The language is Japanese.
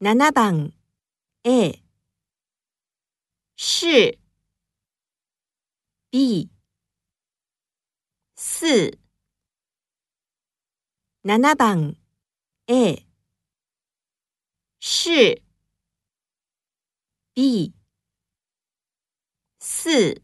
7番 A 是 B 四7番 A 是 B 四